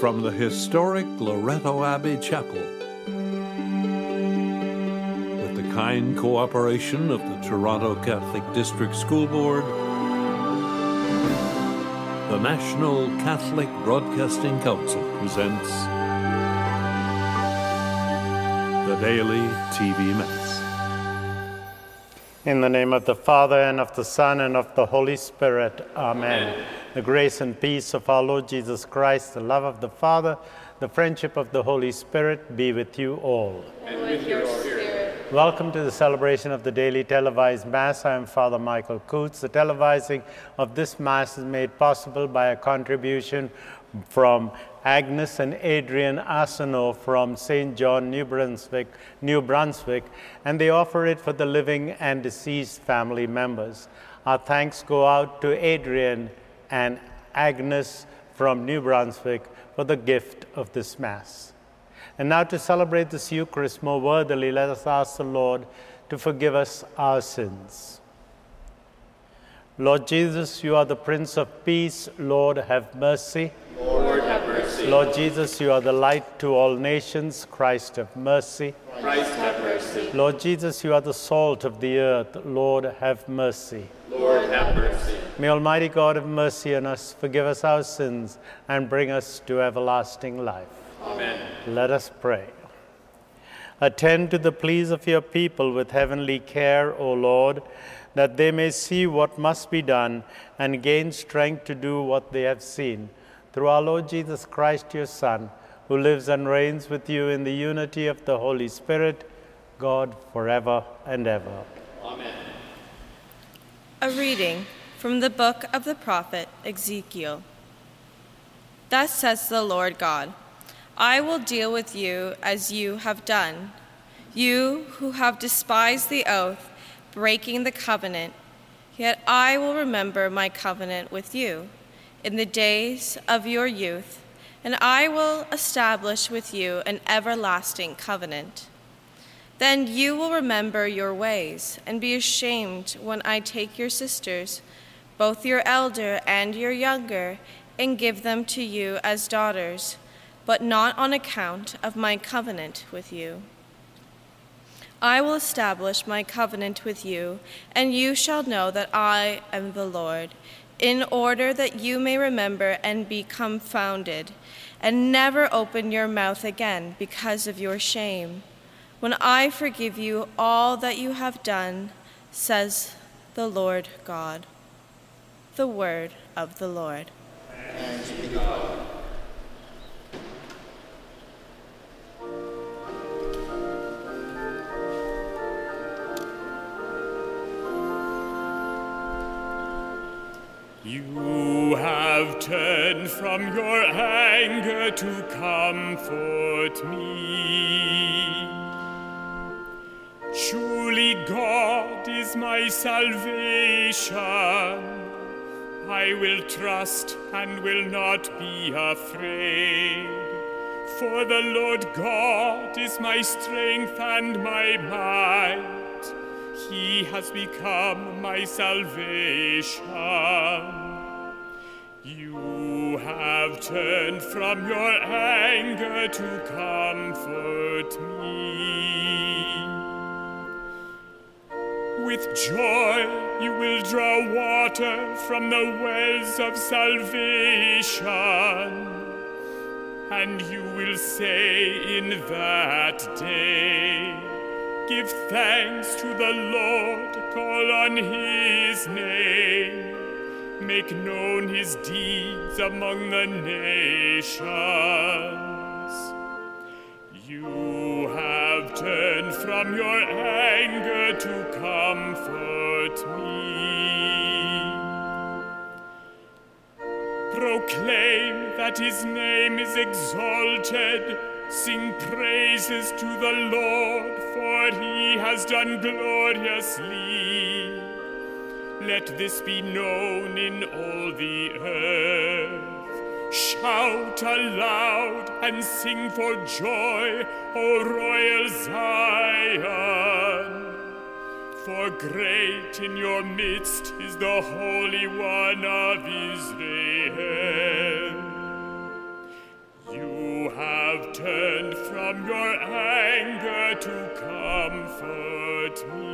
from the historic Loreto Abbey Chapel. With the kind cooperation of the Toronto Catholic District School Board, the National Catholic Broadcasting Council presents the Daily TV Mass. In the name of the Father, and of the Son, and of the Holy Spirit. Amen. Amen. The grace and peace of our Lord Jesus Christ, the love of the Father, the friendship of the Holy Spirit be with you all. And with your spirit. Welcome to the celebration of the daily televised Mass. I am Father Michael Coots. The televising of this Mass is made possible by a contribution from Agnes and Adrian Arsenault from St. John, New Brunswick, and they offer it for the living and deceased family members. Our thanks go out to Adrian and Agnes from New Brunswick for the gift of this Mass. And now, to celebrate this Eucharist more worthily, let us ask the Lord to forgive us our sins. Lord Jesus, you are the Prince of Peace. Lord, have mercy. Lord, have mercy. Lord Jesus, you are the light to all nations. Christ, have mercy. Christ, have mercy. Lord Jesus, you are the salt of the earth. Lord, have mercy. Lord, have mercy. May Almighty God have mercy on us, forgive us our sins, and bring us to everlasting life. Amen. Let us pray. Attend to the pleas of your people with heavenly care, O Lord, that they may see what must be done and gain strength to do what they have seen. Through our Lord Jesus Christ, your Son, who lives and reigns with you in the unity of the Holy Spirit, God, forever and ever. Amen. A reading from the book of the prophet Ezekiel. Thus says the Lord God, I will deal with you as you have done, you who have despised the oath, breaking the covenant. Yet I will remember my covenant with you in the days of your youth, and I will establish with you an everlasting covenant. Then you will remember your ways and be ashamed when I take your sisters, both your elder and your younger, and give them to you as daughters, but not on account of my covenant with you. I will establish my covenant with you, and you shall know that I am the Lord, in order that you may remember and be confounded, and never open your mouth again because of your shame, when I forgive you all that you have done, says the Lord God. The word of the Lord. Thanks be to God. You have turned from your anger to comfort me. Truly God is my salvation. I will trust and will not be afraid, for the Lord God is my strength and my might. He has become my salvation. You have turned from your anger to comfort me. With joy you will draw water from the wells of salvation, and you will say in that day, give thanks to the Lord, call on his name, make known his deeds among the nations. You have turned from your anger to comfort me. Proclaim that his name is exalted. Sing praises to the Lord, for he has done gloriously. Let this be known in all the earth. Shout aloud and sing for joy, O royal Zion. For great in your midst is the Holy One of Israel. have turned from your anger to comfort me.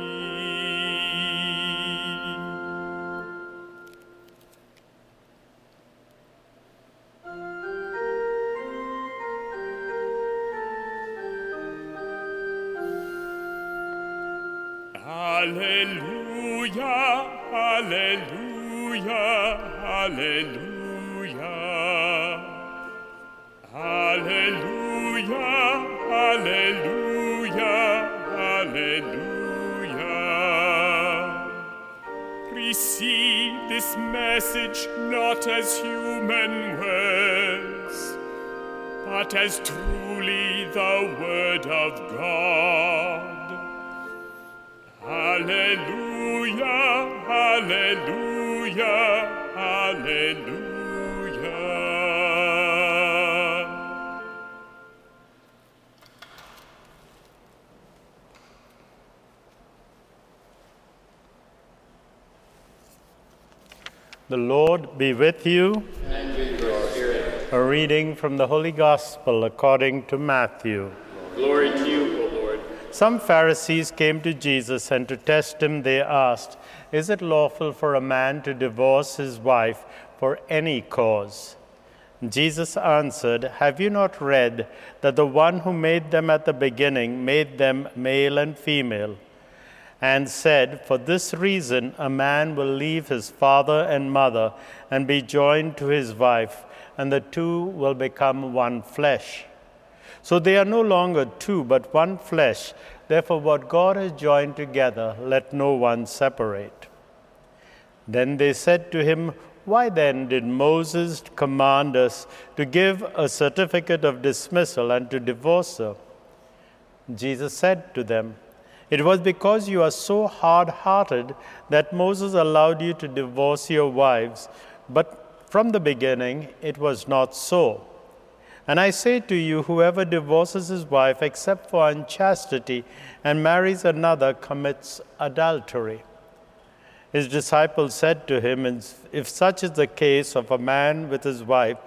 Alleluia, alleluia, alleluia. Alleluia, alleluia, alleluia. Receive this message not as human words, but as truly the word of God. Alleluia, alleluia, alleluia. The Lord be with you. And with your spirit. A reading from the Holy Gospel according to Matthew. Glory to you, O Lord. Some Pharisees came to Jesus, and to test him they asked, "Is it lawful for a man to divorce his wife for any cause?" Jesus answered, "Have you not read that the one who made them at the beginning made them male and female? And said, 'For this reason a man will leave his father and mother and be joined to his wife, and the two will become one flesh.' So they are no longer two, but one flesh. Therefore what God has joined together, let no one separate." Then they said to him, "Why then did Moses command us to give a certificate of dismissal and to divorce her?" Jesus said to them, "It was because you are so hard-hearted that Moses allowed you to divorce your wives, but from the beginning it was not so. And I say to you, whoever divorces his wife except for unchastity and marries another commits adultery." His disciples said to him, "If such is the case of a man with his wife,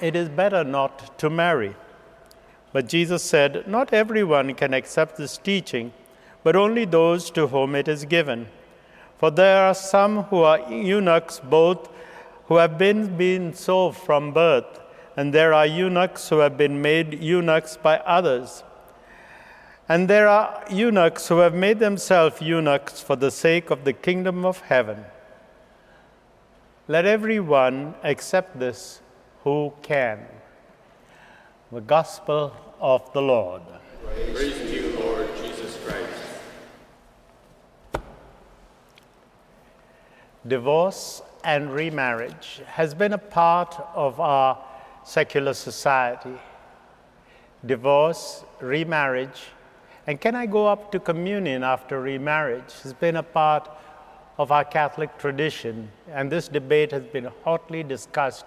it is better not to marry." But Jesus said, "Not everyone can accept this teaching, but only those to whom it is given. For there are some who are eunuchs, both who have been so from birth, and there are eunuchs who have been made eunuchs by others. And there are eunuchs who have made themselves eunuchs for the sake of the kingdom of heaven. Let everyone accept this who can." The Gospel of the Lord. Praise to you, Lord Jesus Christ. Divorce and remarriage has been a part of our secular society. Divorce, remarriage, and can I go up to communion after remarriage, has been a part of our Catholic tradition, and this debate has been hotly discussed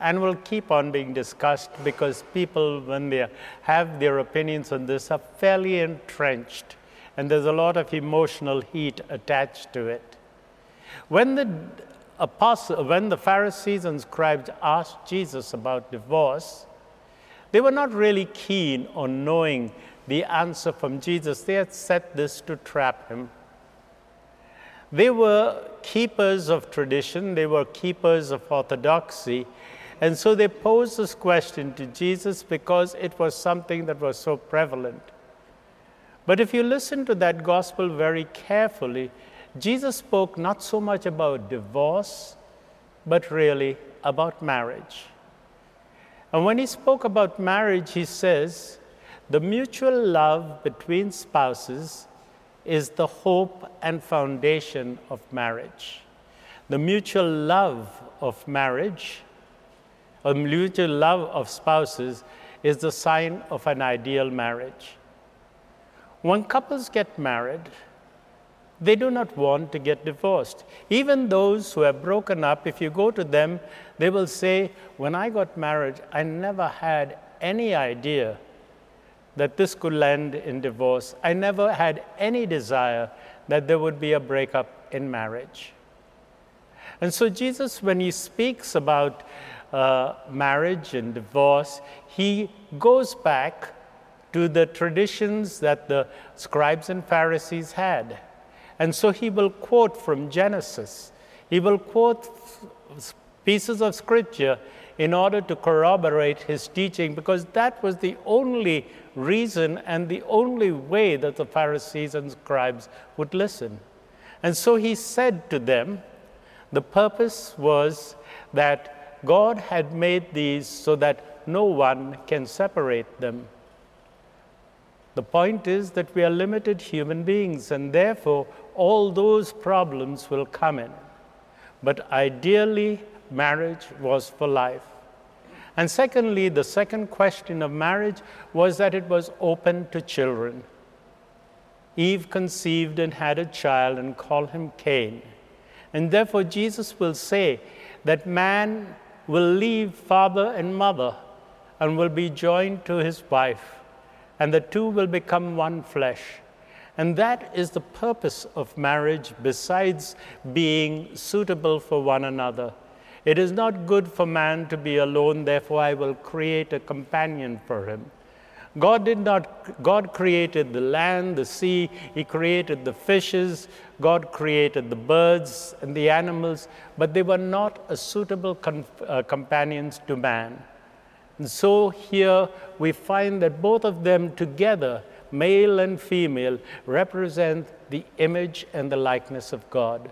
and will keep on being discussed because people, when they have their opinions on this, are fairly entrenched, and there's a lot of emotional heat attached to it. When the Pharisees and scribes asked Jesus about divorce, they were not really keen on knowing the answer from Jesus. They had set this to trap him. They were keepers of tradition, they were keepers of orthodoxy, and so they posed this question to Jesus because it was something that was so prevalent. But if you listen to that gospel very carefully, Jesus spoke not so much about divorce, but really about marriage. And when he spoke about marriage, he says, the mutual love between spouses is the hope and foundation of marriage. The mutual love of marriage, a mutual love of spouses, is the sign of an ideal marriage. When couples get married, they do not want to get divorced. Even those who have broken up, if you go to them, they will say, "When I got married, I never had any idea that this could land in divorce. I never had any desire that there would be a breakup in marriage." And so Jesus, when he speaks about marriage and divorce, he goes back to the traditions that the scribes and Pharisees had. And so he will quote from Genesis. He will quote pieces of scripture in order to corroborate his teaching, because that was the only reason and the only way that the Pharisees and scribes would listen. And so he said to them, the purpose was that God had made these so that no one can separate them. The point is that we are limited human beings, and therefore all those problems will come in. But ideally, marriage was for life. And secondly, the second question of marriage was that it was open to children. Eve conceived and had a child and called him Cain. And therefore Jesus will say that man will leave father and mother and will be joined to his wife, and the two will become one flesh. And that is the purpose of marriage, besides being suitable for one another. It is not good for man to be alone, therefore I will create a companion for him. God created the land, the sea, he created the fishes, God created the birds and the animals, but they were not a suitable companions to man. And so here we find that both of them together, male and female, represent the image and the likeness of God.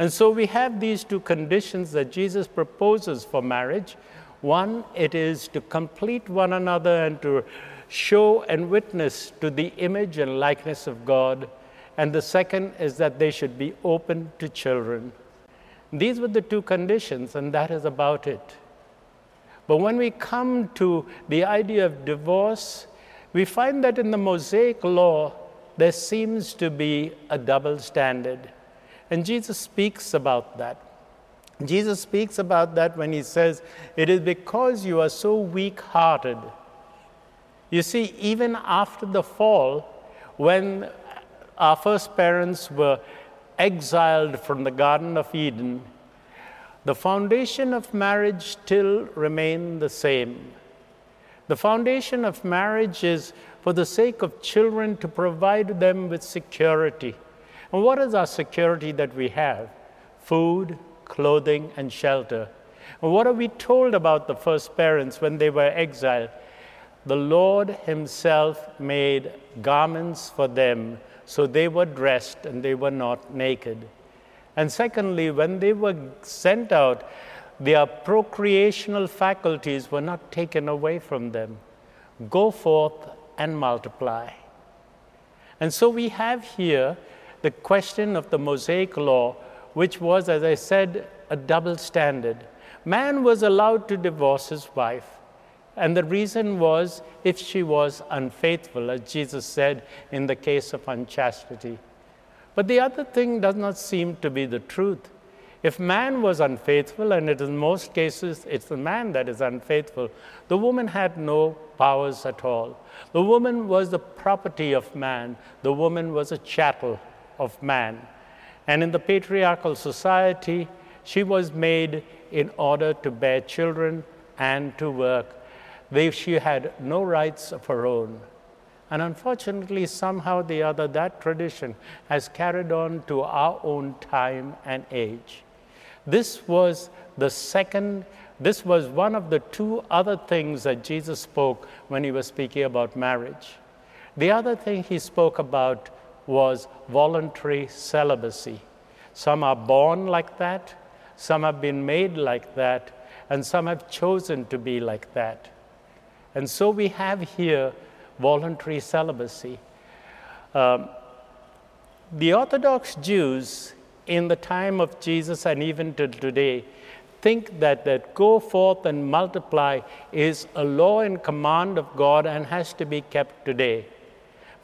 And so we have these two conditions that Jesus proposes for marriage. One, it is to complete one another and to show and witness to the image and likeness of God. And the second is that they should be open to children. These were the two conditions, and that is about it. But when we come to the idea of divorce, we find that in the Mosaic law, there seems to be a double standard. And Jesus speaks about that. Jesus speaks about that when he says, it is because you are so weak-hearted. You see, even after the fall, when our first parents were exiled from the Garden of Eden, the foundation of marriage still remained the same. The foundation of marriage is for the sake of children, to provide them with security. And what is our security that we have? Food, clothing, and shelter. And what are we told about the first parents when they were exiled? The Lord himself made garments for them, so they were dressed and they were not naked. And secondly, when they were sent out, their procreational faculties were not taken away from them. Go forth and multiply. And so we have here the question of the Mosaic law, which was, as I said, a double standard. Man was allowed to divorce his wife, and the reason was if she was unfaithful, as Jesus said in the case of unchastity. But the other thing does not seem to be the truth. If man was unfaithful, and in most cases it's the man that is unfaithful, the woman had no powers at all. The woman was the property of man. The woman was a chattel of man. And in the patriarchal society, she was made in order to bear children and to work. She had no rights of her own. And unfortunately, somehow or the other, that tradition has carried on to our own time and age. This was one of the two other things that Jesus spoke when he was speaking about marriage. The other thing he spoke about was voluntary celibacy. Some are born like that, some have been made like that, and some have chosen to be like that. And so we have here voluntary celibacy. The Orthodox Jews in the time of Jesus and even till today think that go forth and multiply is a law and command of God and has to be kept today.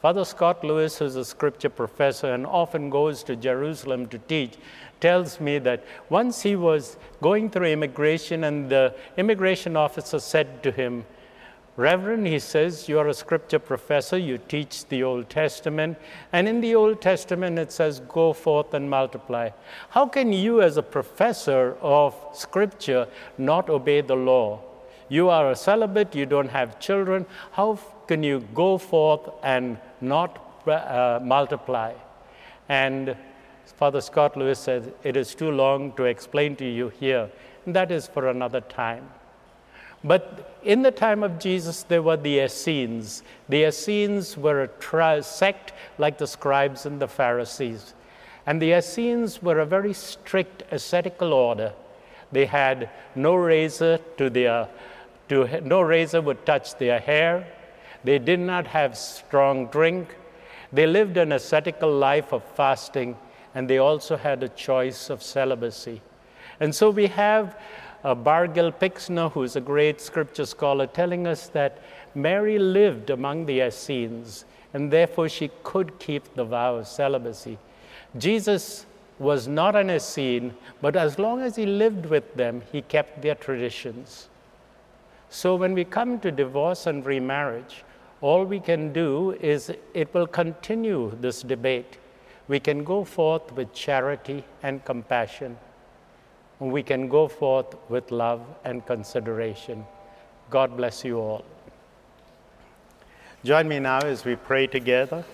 Father Scott Lewis, who's a scripture professor and often goes to Jerusalem to teach, tells me that once he was going through immigration, and the immigration officer said to him, Reverend, he says, you are a scripture professor, you teach the Old Testament, and in the Old Testament it says, go forth and multiply. How can you as a professor of scripture not obey the law? You are a celibate, you don't have children, how can you go forth and not multiply? And Father Scott Lewis says, it is too long to explain to you here, and that is for another time. But in the time of Jesus, there were the Essenes. The Essenes were a sect like the scribes and the Pharisees. And the Essenes were a very strict ascetical order. They had no razor would touch their hair. They did not have strong drink. They lived an ascetical life of fasting, and they also had a choice of celibacy. And so we have Bargil Pixner, who is a great scripture scholar, telling us that Mary lived among the Essenes, and therefore she could keep the vow of celibacy. Jesus was not an Essene, but as long as he lived with them, he kept their traditions. So when we come to divorce and remarriage, all we can do is, it will continue this debate. We can go forth with charity and compassion. We can go forth with love and consideration. God bless you all. Join me now as we pray together.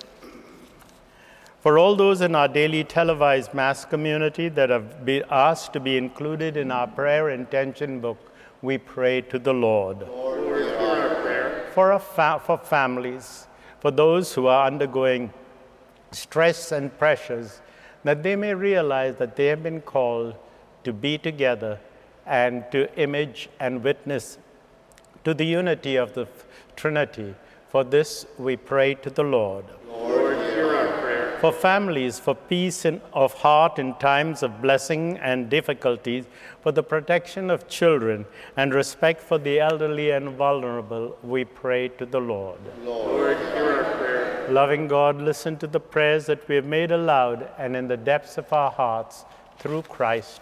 For all those in our daily televised Mass community that have been asked to be included in our prayer intention book, we pray to the Lord. Lord, hear our prayer. For families, for those who are undergoing stress and pressures, that they may realize that they have been called to be together and to image and witness to the unity of the Trinity. For this we pray to the Lord. Lord, hear our prayer. For families, for peace of heart in times of blessing and difficulties, for the protection of children and respect for the elderly and vulnerable, we pray to the Lord. Lord, hear our prayer. Loving God, listen to the prayers that we have made aloud and in the depths of our hearts, through Christ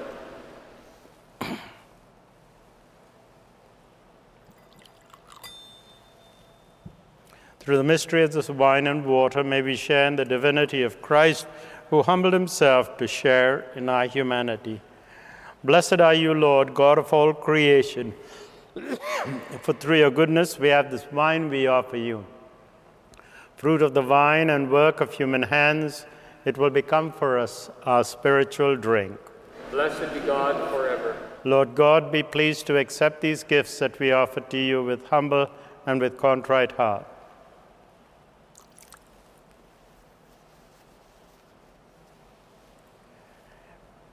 Through the mystery of this wine and water, may we share in the divinity of Christ, who humbled himself to share in our humanity. Blessed are you, Lord, God of all creation, for through your goodness we have this wine we offer you. Fruit of the vine and work of human hands, it will become for us our spiritual drink. Blessed be God forever. Lord God, be pleased to accept these gifts that we offer to you with humble and with contrite heart.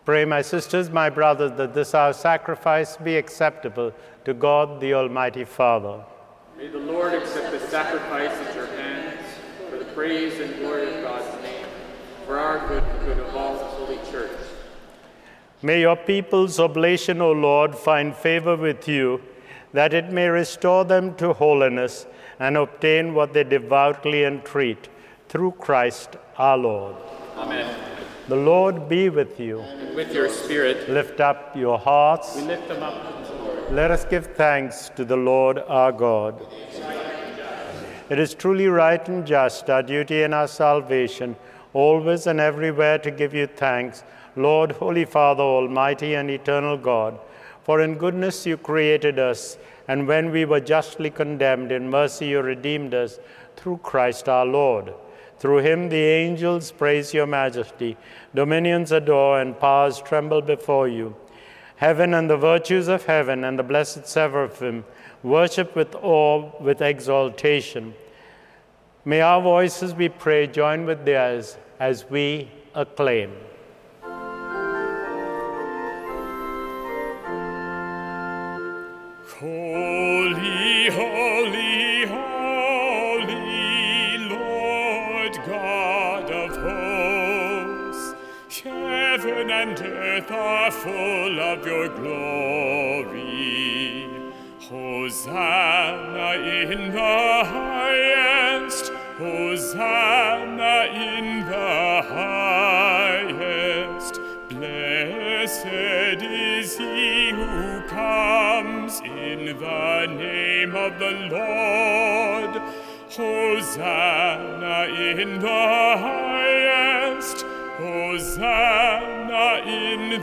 Pray, my sisters, my brothers, that this our sacrifice be acceptable to God, the Almighty Father. May the Lord accept the sacrifice at your hands for the praise and glory of God's name, for our good and good of all His holy church. May your people's oblation, O Lord, find favor with you, that it may restore them to holiness and obtain what they devoutly entreat, through Christ our Lord. Amen. The Lord be with you. And with your spirit. Lift up your hearts. We lift them up to the Lord. Let us give thanks to the Lord our God. It is truly right and just, our duty and our salvation, always and everywhere to give you thanks, Lord, Holy Father, Almighty and eternal God. For in goodness you created us, and when we were justly condemned, in mercy you redeemed us, through Christ our Lord. Through him the angels praise your majesty. Dominions adore and powers tremble before you. Heaven and the virtues of heaven and the blessed seraphim worship with awe, with exaltation. May our voices, we pray, join with theirs as we acclaim. Holy, holy, holy. God. and earth are full of your glory. Hosanna in the highest, Hosanna in the highest. Blessed is he who comes in the name of the Lord. Hosanna in the highest, Hosanna in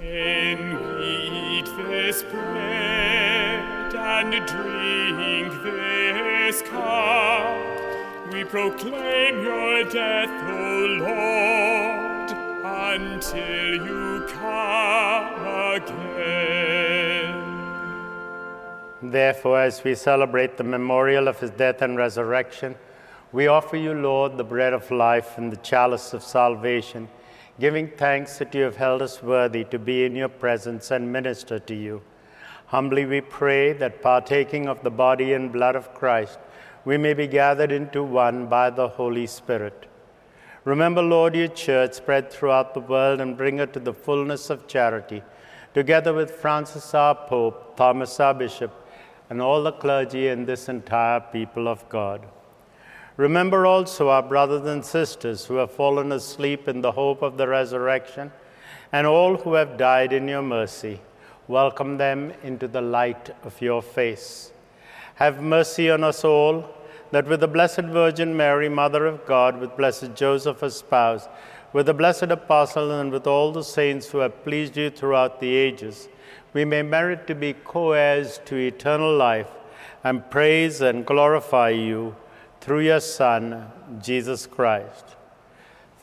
When we eat this bread and drink this cup, we proclaim your death, O Lord, until you come again. Therefore, as we celebrate the memorial of his death and resurrection, we offer you, Lord, the bread of life and the chalice of salvation, giving thanks that you have held us worthy to be in your presence and minister to you. Humbly we pray that, partaking of the body and blood of Christ, we may be gathered into one by the Holy Spirit. Remember, Lord, your church spread throughout the world and bring her to the fullness of charity, together with Francis our Pope, Thomas our Bishop, and all the clergy and this entire people of God. Remember also our brothers and sisters who have fallen asleep in the hope of the resurrection, and all who have died in your mercy. Welcome them into the light of your face. Have mercy on us all, that with the Blessed Virgin Mary, Mother of God, with blessed Joseph, her spouse, with the blessed apostles, and with all the saints who have pleased you throughout the ages, we may merit to be co-heirs to eternal life and praise and glorify you through your Son, Jesus Christ.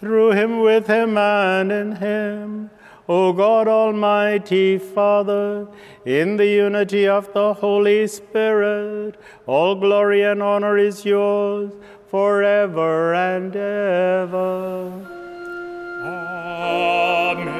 Through him, with him, and in him, O God, Almighty Father, in the unity of the Holy Spirit, all glory and honor is yours forever and ever. Amen.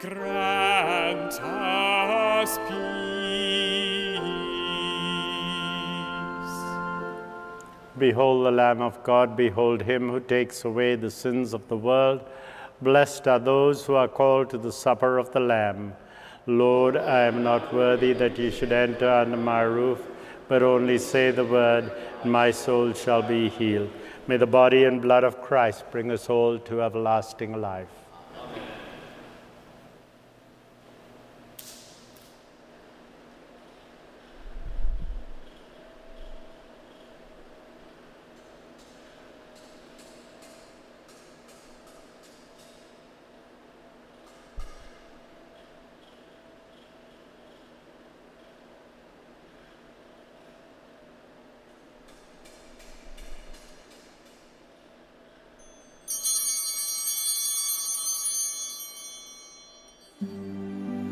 grant us peace. Behold the Lamb of God, behold him who takes away the sins of the world. Blessed are those who are called to the supper of the Lamb. Lord, I am not worthy that you should enter under my roof, but only say the word, and my soul shall be healed. May the body and blood of Christ bring us all to everlasting life.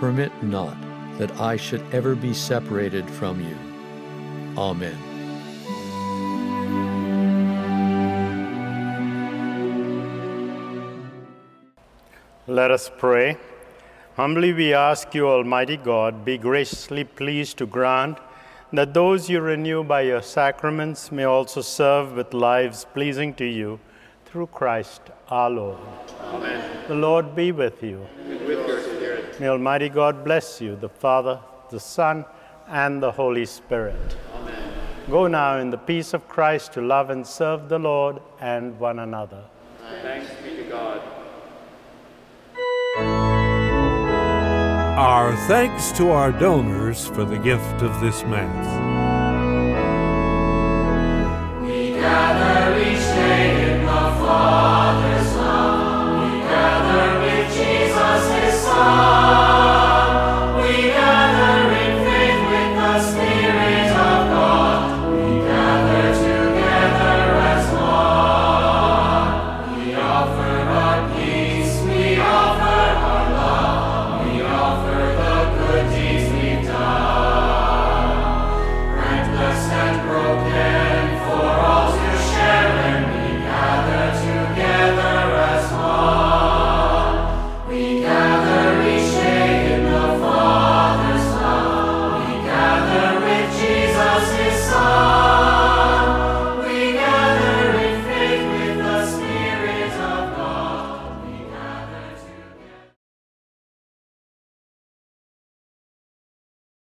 Permit not that I should ever be separated from you. Amen. Let us pray. Humbly we ask you, Almighty God, be graciously pleased to grant that those you renew by your sacraments may also serve with lives pleasing to you, through Christ our Lord. Amen. The Lord be with you. And with your spirit. May Almighty God bless you, the Father, the Son, and the Holy Spirit. Amen. Go now in the peace of Christ to love and serve the Lord and one another. Thanks be to God. Our thanks to our donors for the gift of this Mass.